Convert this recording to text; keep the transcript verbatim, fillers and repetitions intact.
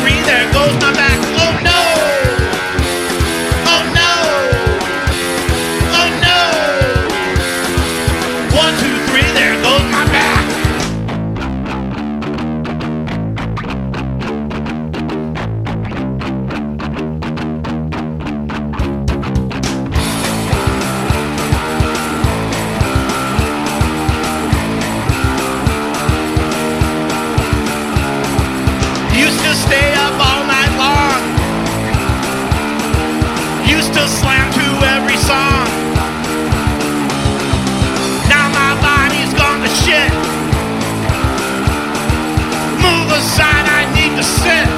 three. There goes my back. Oh no! Oh no! Oh no! One, two, three. There goes my back. Stay up all night long. Used to slam to every song. Now my body's gone to shit. Move aside, I need to sit.